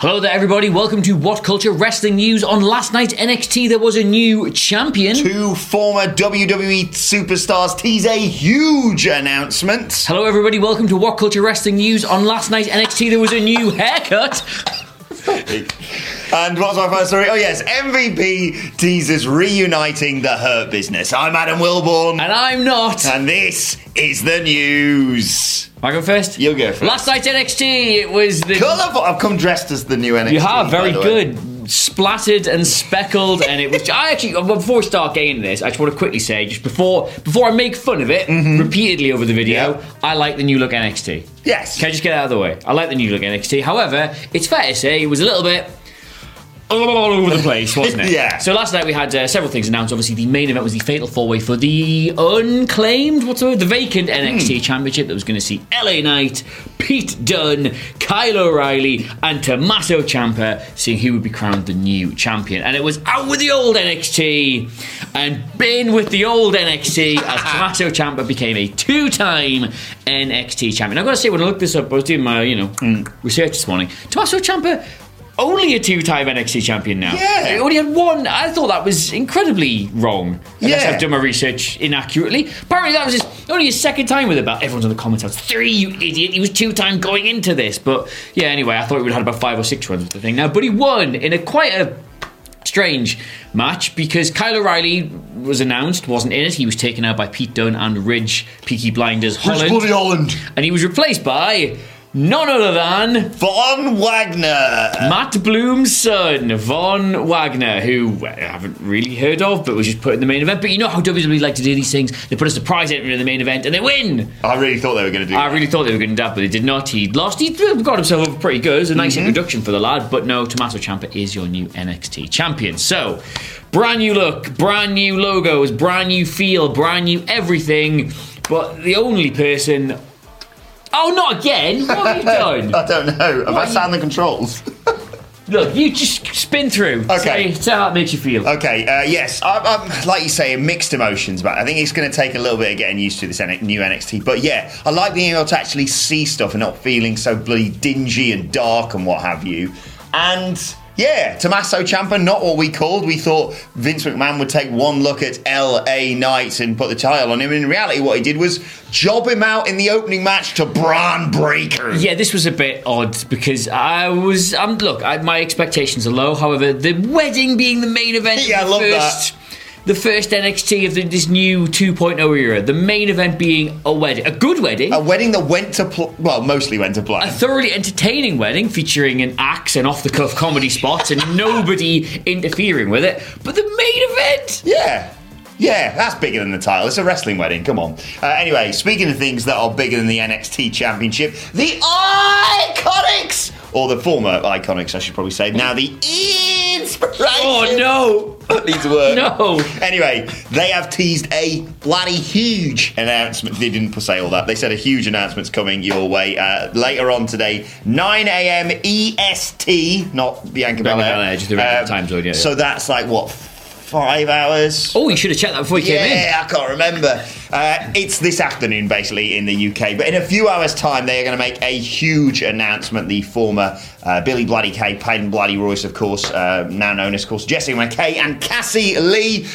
Hello there, everybody. Welcome to What Culture Wrestling News. On last night's NXT, there was a new champion. Two former WWE superstars tease a huge announcement. Hello, everybody. Welcome to What Culture Wrestling News. On last night's NXT, there was a new haircut. And what's my first story? Oh yes, MVP teases reuniting the Hurt Business. I'm Adam Wilborn. And I'm not. And this is the news. I go first? You'll go first. Last night's NXT, it was the... Colourful! I've come dressed as the new NXT. You have, very good. Splattered and speckled, and it was... I actually, before we start getting into this, I just want to quickly say, just before I make fun of it, repeatedly over the video, I like the new look NXT. Yes. Can I just get out of the way? I like the new look NXT. However, it's fair to say it was a little bit... all over the place, wasn't it? Yeah. So last night we had several things announced. Obviously, the main event was the Fatal Four-Way for the unclaimed, what's the word? The vacant NXT Championship that was going to see LA Knight, Pete Dunne, Kyle O'Reilly, and Tommaso Ciampa, seeing who would be crowned the new champion. And it was out with the old NXT and in with the old NXT as Tommaso Ciampa became a two-time NXT champion. I've got to say, when I looked this up, I was doing my, research this morning. Tommaso Ciampa, only a two-time NXT champion now. Yeah. He only had one. I thought that was incredibly wrong. Unless I've done my research inaccurately. Apparently that was only his second time with the belt. Everyone's in the comments, I was three, you idiot. He was two-time going into this. But yeah, anyway, I thought he would have had about 5 or 6 runs with the thing now. But he won in quite a strange match because Kyle O'Reilly was announced, wasn't in it. He was taken out by Pete Dunne and Ridge Peaky Blinders Holland. And he was replaced by... none other than... Von Wagner! Matt Bloom's son, Von Wagner, who I haven't really heard of, but was just put in the main event. But you know how WWE like to do these things. They put a surprise entrant in the main event, and they win! I really thought they were going to do that. I really thought they were going to do that, but they did not. He lost. He got himself over pretty good. It was a nice introduction for the lad. But no, Tommaso Ciampa is your new NXT champion. So, brand new look, brand new logos, brand new feel, brand new everything. But the only person... oh, not again. What have you done? I don't know. Have I sound the controls? Look, you just spin through. Okay. Say how it makes you feel. Okay, yes. I'm, like you say, mixed emotions, but I think it's going to take a little bit of getting used to this new NXT. But yeah, I like being able to actually see stuff and not feeling so bloody dingy and dark and what have you. And... yeah, Tommaso Ciampa, not what we called. We thought Vince McMahon would take one look at LA Knight and put the title on him. In reality, what he did was job him out in the opening match to Bron Breakker. Yeah, this was a bit odd because my expectations are low. However, the wedding being the main event. Yeah, I love that. The first NXT of this new 2.0 era, the main event being a wedding, a good wedding. A wedding that mostly went to plan. A thoroughly entertaining wedding featuring an axe and off-the-cuff comedy spots and nobody interfering with it. But the main event? Yeah, that's bigger than the title. It's a wrestling wedding, come on. Anyway, speaking of things that are bigger than the NXT Championship, the Iconics! Or the former Iconics, I should probably say. Now the Inspiration! Oh, no! That needs work. No! Anyway, they have teased a bloody huge announcement. They didn't say all that. They said a huge announcement's coming your way later on today, 9 a.m. EST, not Bianca Belair. Just the regular time zone, yeah. So that's like, what, 5 hours? Oh, you should have checked that before you came in. Yeah, I can't remember. It's this afternoon, basically, in the UK. But in a few hours' time, they are going to make a huge announcement. The former Billy Bloody Kay, Peyton Bloody Royce, of course, now known as, of course, Jessie McKay and Cassie Lee.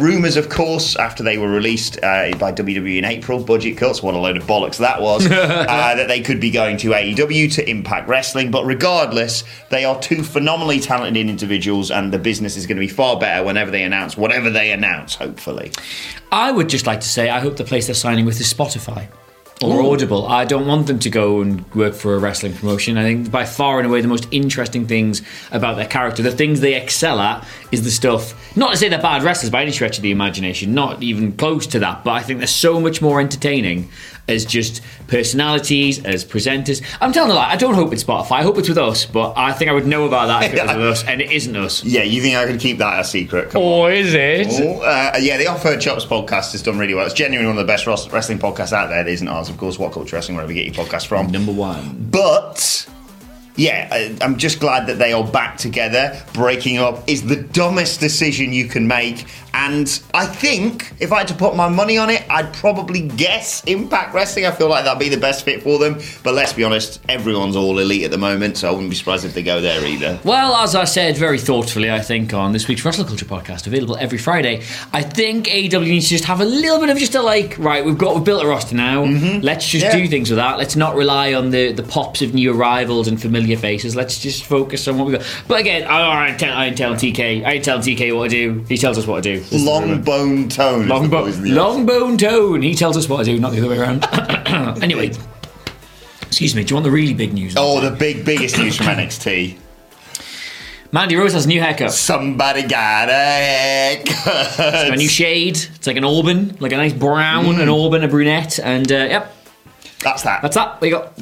Rumours, of course, after they were released by WWE in April, budget cuts, what a load of bollocks that was, that they could be going to AEW, to Impact Wrestling. But regardless, they are two phenomenally talented individuals, and the business is going to be far better whenever they announce whatever they announce, hopefully. I would just like to say I hope the place they're signing with is Spotify or Audible. I don't want them to go and work for a wrestling promotion. I think by far and away the most interesting things about their character, the things they excel at, is the stuff, not to say they're bad wrestlers by any stretch of the imagination, not even close to that, but I think they're so much more entertaining as just personalities, as presenters. I'm telling you, I don't hope it's Spotify, I hope it's with us, but I think I would know about that if it was with us, and it isn't us. Yeah, you think I can keep that a secret? Come on. Is it? Yeah, the Off Her Chops podcast has done really well. It's genuinely one of the best wrestling podcasts out there that isn't ours. Of course, What Culture Wrestling, wherever you get your podcast from. Number one. But... yeah, I'm just glad that they are back together. Breaking up is the dumbest decision you can make. And I think, if I had to put my money on it, I'd probably guess Impact Wrestling. I feel like that'd be the best fit for them. But let's be honest, everyone's all elite at the moment, so I wouldn't be surprised if they go there either. Well, as I said very thoughtfully, I think, on this week's Wrestle Culture podcast, available every Friday, I think AEW needs to just have a little bit of just a, like, right, we've built a roster now. Mm-hmm. Let's just do things with that. Let's not rely on the pops of new arrivals and familiar faces. Let's just focus on what we got. But again, I ain't telling TK what to do. He tells us what to do. Long bone tone. He tells us what to do, not the other way around. Anyway, excuse me. Do you want the really big news? Oh, the biggest news from NXT. Mandy Rose has a new haircut. Somebody got a haircut. It's a new shade. It's like an auburn, like a nice brown, an auburn, a brunette, and yep. That's that. What you got?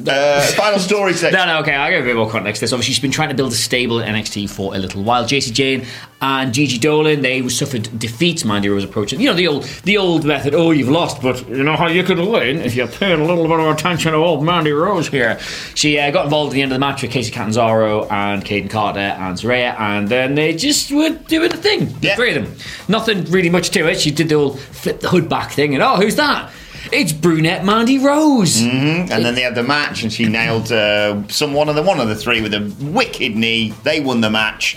Final story section. No, okay. I'll give a bit more context to this. Obviously, she's been trying to build a stable at NXT for a little while. JC Jane and Gigi Dolan, they suffered defeats. Mandy Rose approaching, you know, the old method, oh, you've lost, but you know how you could win if you paid a little bit of attention to old Mandy Rose here. She got involved at the end of the match with Casey Catanzaro and Caden Carter and Saraya, and then they just were doing the thing, the three of them. Nothing really much to it. She did the old flip the hood back thing, and oh, who's that? It's brunette Mandy Rose. Mm-hmm. And then they had the match, and she nailed one of the three with a wicked knee. They won the match.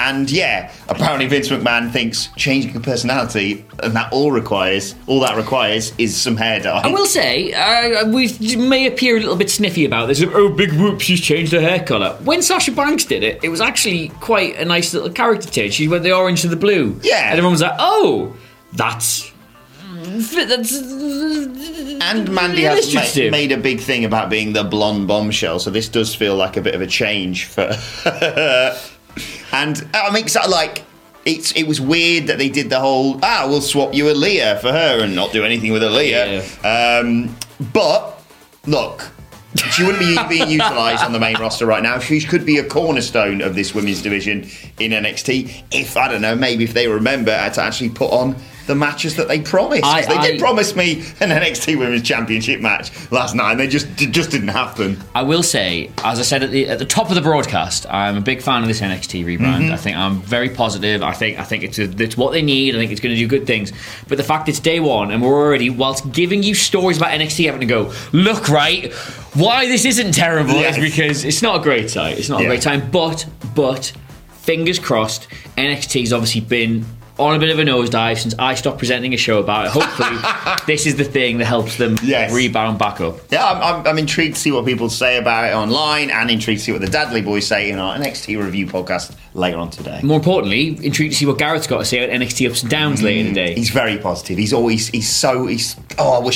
And yeah, apparently Vince McMahon thinks changing a personality, and that all that requires is some hair dye. I will say, we may appear a little bit sniffy about this. Oh, big whoop, she's changed her hair colour. When Sasha Banks did it, it was actually quite a nice little character change. She went the orange to the blue. Yeah. And everyone was like, oh, and Mandy has made a big thing about being the blonde bombshell, so this does feel like a bit of a change for her. And I mean, it was weird that they did the whole we'll swap you Aaliyah for her and not do anything with Aaliyah. Yeah. But look, she wouldn't be being utilised on the main roster right now. She could be a cornerstone of this women's division in NXT if, I don't know, maybe if they remember how to actually put on the matches that they promised. They did promise me an NXT Women's Championship match last night, and they just didn't happen. I will say, as I said at the top of the broadcast, I'm a big fan of this NXT rebrand. Mm-hmm. I think I'm very positive. I think it's what they need. I think it's going to do good things. But the fact it's day one, and we're already, whilst giving you stories about NXT, having to go, look, right, why this isn't terrible is because it's not a great site. It's not a great time. But fingers crossed, NXT's obviously been on a bit of a nosedive since I stopped presenting a show about it. Hopefully, this is the thing that helps them rebound back up. Yeah, I'm intrigued to see what people say about it online, and intrigued to see what the Dadley Boys say in our NXT review podcast later on today. More importantly, intrigued to see what Garrett's got to say about NXT ups and downs later in the day. He's very positive. I wish I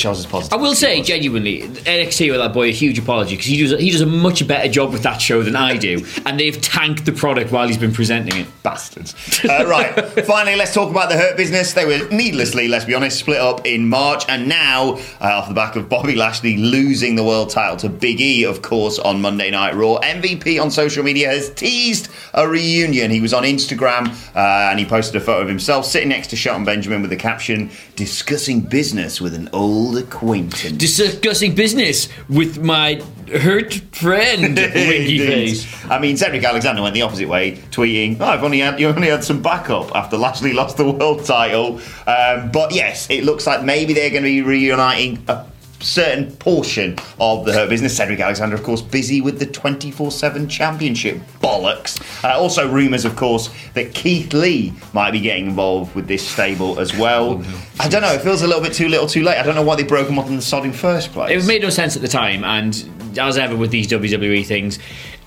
was as positive. I will say, genuinely, NXT owe that boy a huge apology, because he does a much better job with that show than I do, and they've tanked the product while he's been presenting it. Bastards. Right, finally, let's talk about the Hurt Business. They were needlessly, let's be honest, split up in March, and now off the back of Bobby Lashley losing the world title to Big E, of course, on Monday Night Raw, MVP on social media has teased a reunion. He was on Instagram and he posted a photo of himself sitting next to Shelton Benjamin with the caption, discussing business with an an old acquaintance. Discussing business with my hurt friend, winky face. I mean, Cedric Alexander went the opposite way, tweeting, you only had some backup after Lashley lost the world title. But yes, it looks like maybe they're going to be reuniting a certain portion of the Hurt Business. Cedric Alexander, of course, busy with the 24/7 championship bollocks. Also rumours, of course, that Keith Lee might be getting involved with this stable as well. I don't know, it feels a little bit too little too late. I don't know why they broke him up in the sodding first place. It made no sense at the time, and as ever with these WWE things,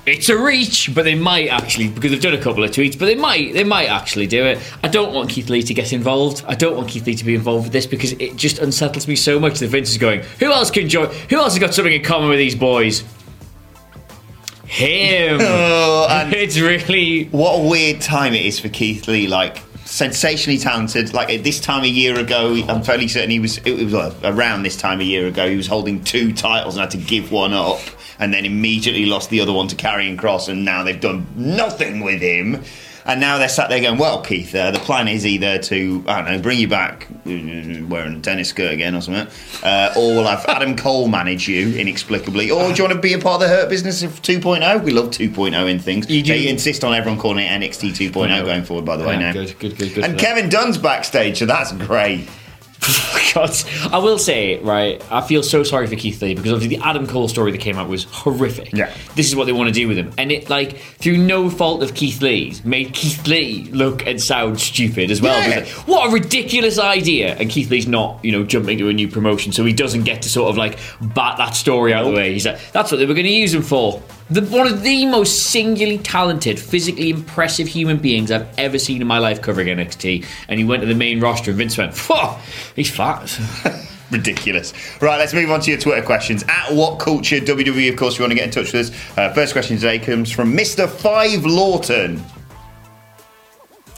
it's a reach, but they might actually, because they've done a couple of tweets, but they might actually do it. I don't want Keith Lee to get involved. I don't want Keith Lee to be involved with this because it just unsettles me so much that Vince is going, who else can join? Who else has got something in common with these boys? Him. Oh, and it's really... What a weird time it is for Keith Lee, like... sensationally talented. Like at this time a year ago, I'm fairly certain he was holding two titles and had to give one up and then immediately lost the other one to Karrion Kross, and now they've done nothing with him. And now they're sat there going, well, Keith, the plan is either to, I don't know, bring you back wearing a tennis skirt again or something, or we'll have Adam Cole manage you inexplicably, or do you want to be a part of the Hurt Business of 2.0? We love 2.0 in things. They insist on everyone calling it NXT 2.0 going forward, by the way, now. Good. And Kevin Dunn's backstage, so that's great. God, I will say, right, I feel so sorry for Keith Lee because obviously the Adam Cole story that came out was horrific. Yeah. This is what they want to do with him. And it, like, through no fault of Keith Lee's, made Keith Lee look and sound stupid as well. Yeah. Like, what a ridiculous idea. And Keith Lee's not, you know, jumping to a new promotion, so he doesn't get to sort of, like, bat that story out of the way. He's like, that's what they were going to use him for. One of the most singularly talented, physically impressive human beings I've ever seen in my life covering NXT. And he went to the main roster and Vince went, whoa, he's fat. Ridiculous. Right, let's move on to your Twitter questions. At What Culture WWE, of course, if you want to get in touch with us. First question today comes from Mr. 5 Lawton.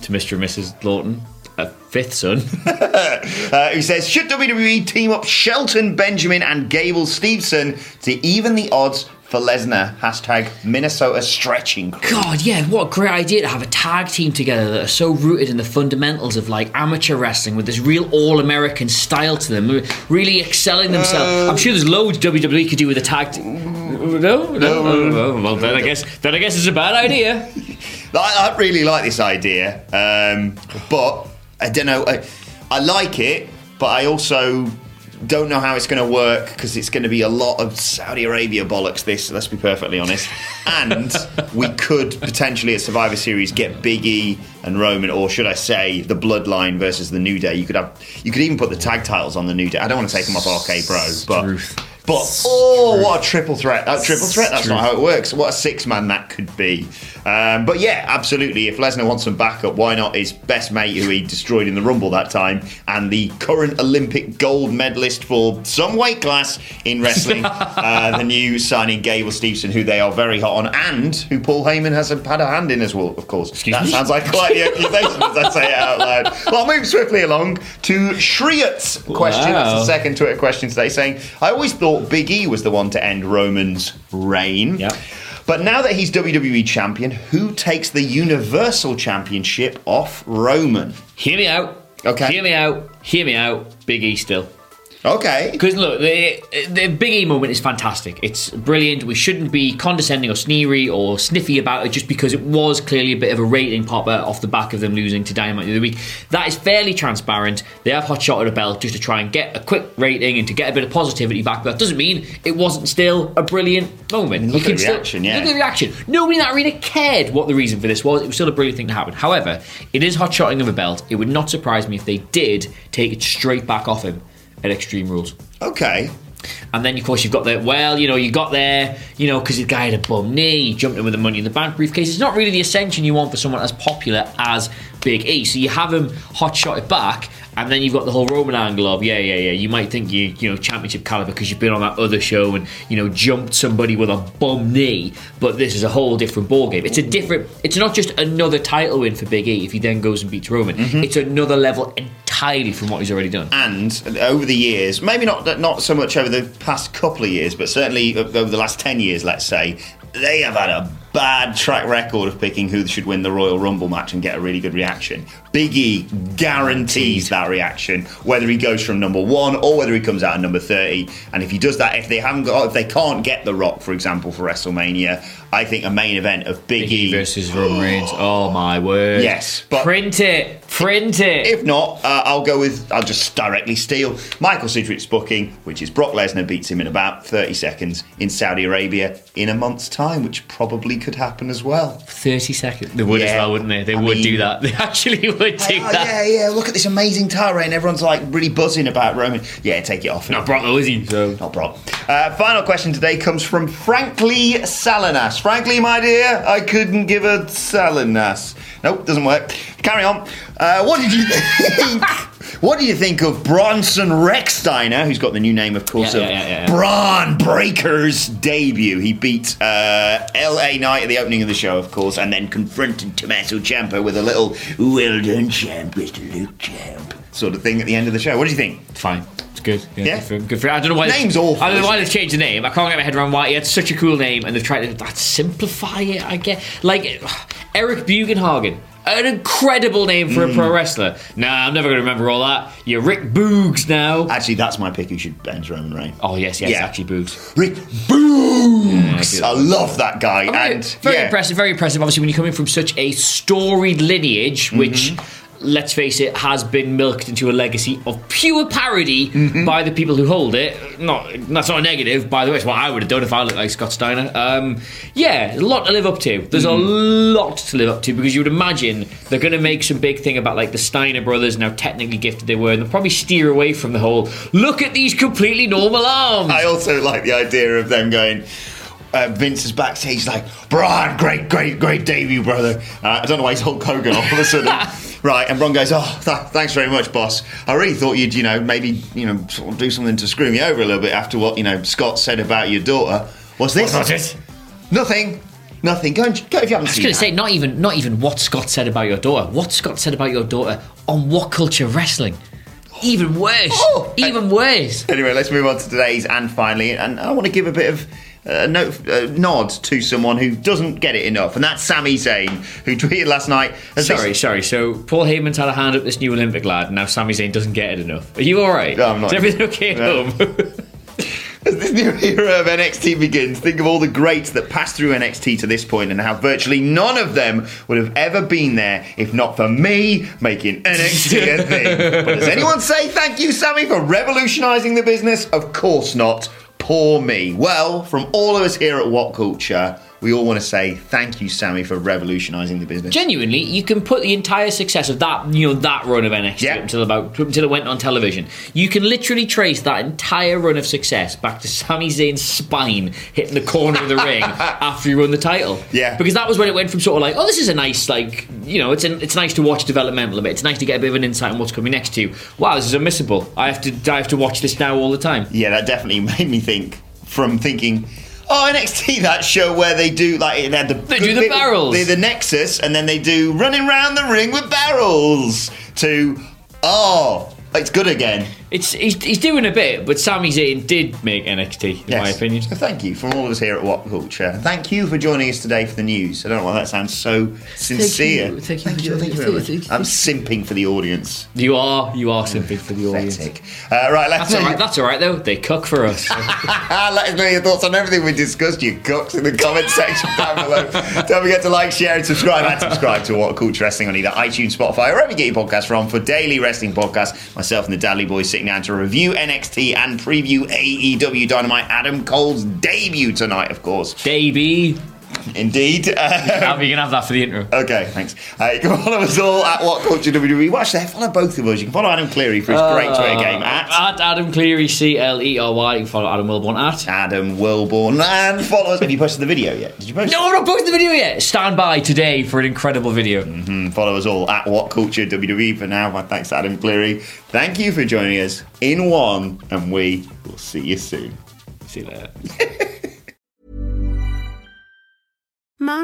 To Mr. and Mrs. Lawton. A fifth son. Who says, should WWE team up Shelton Benjamin and Gable Steveson to even the odds for Lesnar? # Minnesota stretching. God, yeah, what a great idea to have a tag team together that are so rooted in the fundamentals of, like, amateur wrestling with this real all-American style to them, really excelling themselves. I'm sure there's loads WWE could do with a tag team. No. Well, then I guess it's a bad idea. I really like this idea, but I don't know. I like it, but I also don't know how it's going to work because it's going to be a lot of Saudi Arabia bollocks, this, let's be perfectly honest. And we could potentially at Survivor Series get Big E and Roman, or should I say the Bloodline versus the New Day. You could even put the tag titles on the New Day. I don't want to take them off RK Bro, but oh, what a triple threat. That's not how it works. What a six-man that could be. But yeah, absolutely. If Lesnar wants some backup, why not his best mate who he destroyed in the Rumble that time and the current Olympic gold medalist for some weight class in wrestling, the new signing Gable Steveson, who they are very hot on and who Paul Heyman has had a hand in as well, of course. Excuse me? Sounds like quite the accusation as I say it out loud. Well, I'll move swiftly along to Shriot's question. Wow. That's the second Twitter question today, saying, I always thought Big E was the one to end Roman's reign. Yep. But now that he's WWE champion, who takes the Universal Championship off Roman? Hear me out. Big E still. Okay. Because look, the Big E moment is fantastic. It's brilliant. We shouldn't be condescending or sneery or sniffy about it just because it was clearly a bit of a rating popper off the back of them losing to Dynamite the other week. That is fairly transparent. They have hot-shotted a belt just to try and get a quick rating and to get a bit of positivity back, but that doesn't mean it wasn't still a brilliant moment. Look at the reaction. Nobody in that arena cared what the reason for this was. It was still a brilliant thing to happen. However, it is hot-shotting of a belt. It would not surprise me if they did take it straight back off him at Extreme Rules. Okay. And then, of course, you got there, because the guy had a bum knee, he jumped in with the Money in the Bank briefcase. It's not really the ascension you want for someone as popular as Big E. So you have him hot-shotted back, and then you've got the whole Roman angle of, you might think you championship caliber because you've been on that other show and, jumped somebody with a bum knee, but this is a whole different ballgame. It's not just another title win for Big E if he then goes and beats Roman. Mm-hmm. It's another level entirely from what he's already done. And over the years, maybe not so much over the past couple of years, but certainly over the last 10 years, let's say, they have had a bad track record of picking who should win the Royal Rumble match and get a really good reaction. Big E guarantees that reaction, whether he goes from number one or whether he comes out at number 30. And if he does that, if they can't get The Rock, for example, for WrestleMania, I think a main event of Big E versus Roman Reigns. Oh my word! Yes, but print it. If not, I'll just directly steal Michael Cedric's booking, which is Brock Lesnar beats him in about 30 seconds in Saudi Arabia in a month's time, which probably could happen as well. 30 seconds. They would as well, wouldn't they? They would do that. They actually would do that. Yeah. Look at this amazing tirade, and everyone's like really buzzing about Roman. Yeah, take it off. Not Brock though, is he? So. Not Brock. Final question today comes from Frankly Salinas. Frankly, my dear, I couldn't give a Salinas. Nope, doesn't work. Carry on. What did you think? What do you think of Bronson Recksteiner, who's got the new name, of course, of Bron Breakker's debut? He beat LA Knight at the opening of the show, of course, and then confronted Tommaso Ciampa with a little, well done, champ, Mr. Luke Champ, sort of thing at the end of the show. What do you think? Fine. Good. Yeah. Good for it. I don't know why name's awful. I don't know why they've changed the name. I can't get my head around why. He had such a cool name, and they've tried to simplify it, I guess. Like Eric Bugenhagen. An incredible name for a pro wrestler. Nah, I'm never going to remember all that. You're Rick Boogs now. Actually, that's my pick who should end Roman Reigns. Oh, yes, actually Boogs. Rick Boogs! I love that guy. Very impressive. Obviously, when you're coming from such a storied lineage, which... let's face it, has been milked into a legacy of pure parody by the people who hold it. That's not a negative, by the way. It's what I would have done if I looked like Scott Steiner. A lot to live up to. There's a lot to live up to, because you would imagine they're going to make some big thing about like the Steiner brothers and how technically gifted they were, and they'll probably steer away from the whole, look at these completely normal arms. I also like the idea of them going... Vince is backstage like, Bron, great debut, brother. I don't know why he's Hulk Hogan all of a sudden. Right, and Bron goes, thanks very much, boss. I really thought you'd, sort of do something to screw me over a little bit after what, Scott said about your daughter. What's this? What's this? Nothing. Go if you haven't seen it. I was going to say, not even what Scott said about your daughter. What Scott said about your daughter on What Culture Wrestling. Even worse. Even worse. Anyway, let's move on to today's and finally. And I want to give a bit of... nod to someone who doesn't get it enough, and that's Sami Zayn, who tweeted last night. So Paul Heyman's had a hand up this new Olympic lad, and now Sami Zayn doesn't get it enough. Are you alright? No, I'm not. Is everything okay at home? As this new era of NXT begins, think of all the greats that passed through NXT to this point and how virtually none of them would have ever been there if not for me making NXT a thing. But does anyone say thank you, Sami, for revolutionising the business? Of course not. Poor me. Well, from all of us here at What Culture, we all want to say thank you, Sami, for revolutionising the business. Genuinely, you can put the entire success of that run of NXT until it went on television. You can literally trace that entire run of success back to Sami Zayn's spine hitting the corner of the ring after he won the title. Yeah, because that was when it went from sort of like, oh, this is a nice, like, it's nice to watch developmental a bit. It's nice to get a bit of an insight on what's coming next to you. Wow, this is unmissable. I have to watch this now all the time. Yeah, that definitely made me think from thinking. Oh, NXT, that show where they do they do the barrels. They do the Nexus, and then they do running round the ring with barrels. It's good again. He's doing a bit, but Sami Zayn did make NXT, in my opinion. So thank you from all of us here at What Culture. Thank you for joining us today for the news. I don't know why that sounds so sincere. Thank you. I'm simping for the audience. You are simping for the audience. Right, that's all right, though. They cook for us. Let us know your thoughts on everything we discussed, you cooks, in the comment section down below. Don't forget to like, share, and subscribe. And subscribe to What Culture Wrestling on either iTunes, Spotify, or wherever you get your podcasts from for daily wrestling podcasts. Myself and the Dally Boys sitting down to review NXT and preview AEW Dynamite, Adam Cole's debut tonight, of course. Baby. Indeed. You can have that for the intro. Okay, thanks. You can follow us all at What Culture WWE. Watch there, follow both of us. You can follow Adam Cleary for his great Twitter game at Adam Cleary, CLERY. You can follow Adam Wilborn at Adam Wilborn. And follow us. Have you posted the video yet? Did you post it? No, I've not posted the video yet. Stand by today for an incredible video. Follow us all at What Culture WWE for now. My thanks to Adam Cleary. Thank you for joining us in one, and we will see you soon. See you later. Mom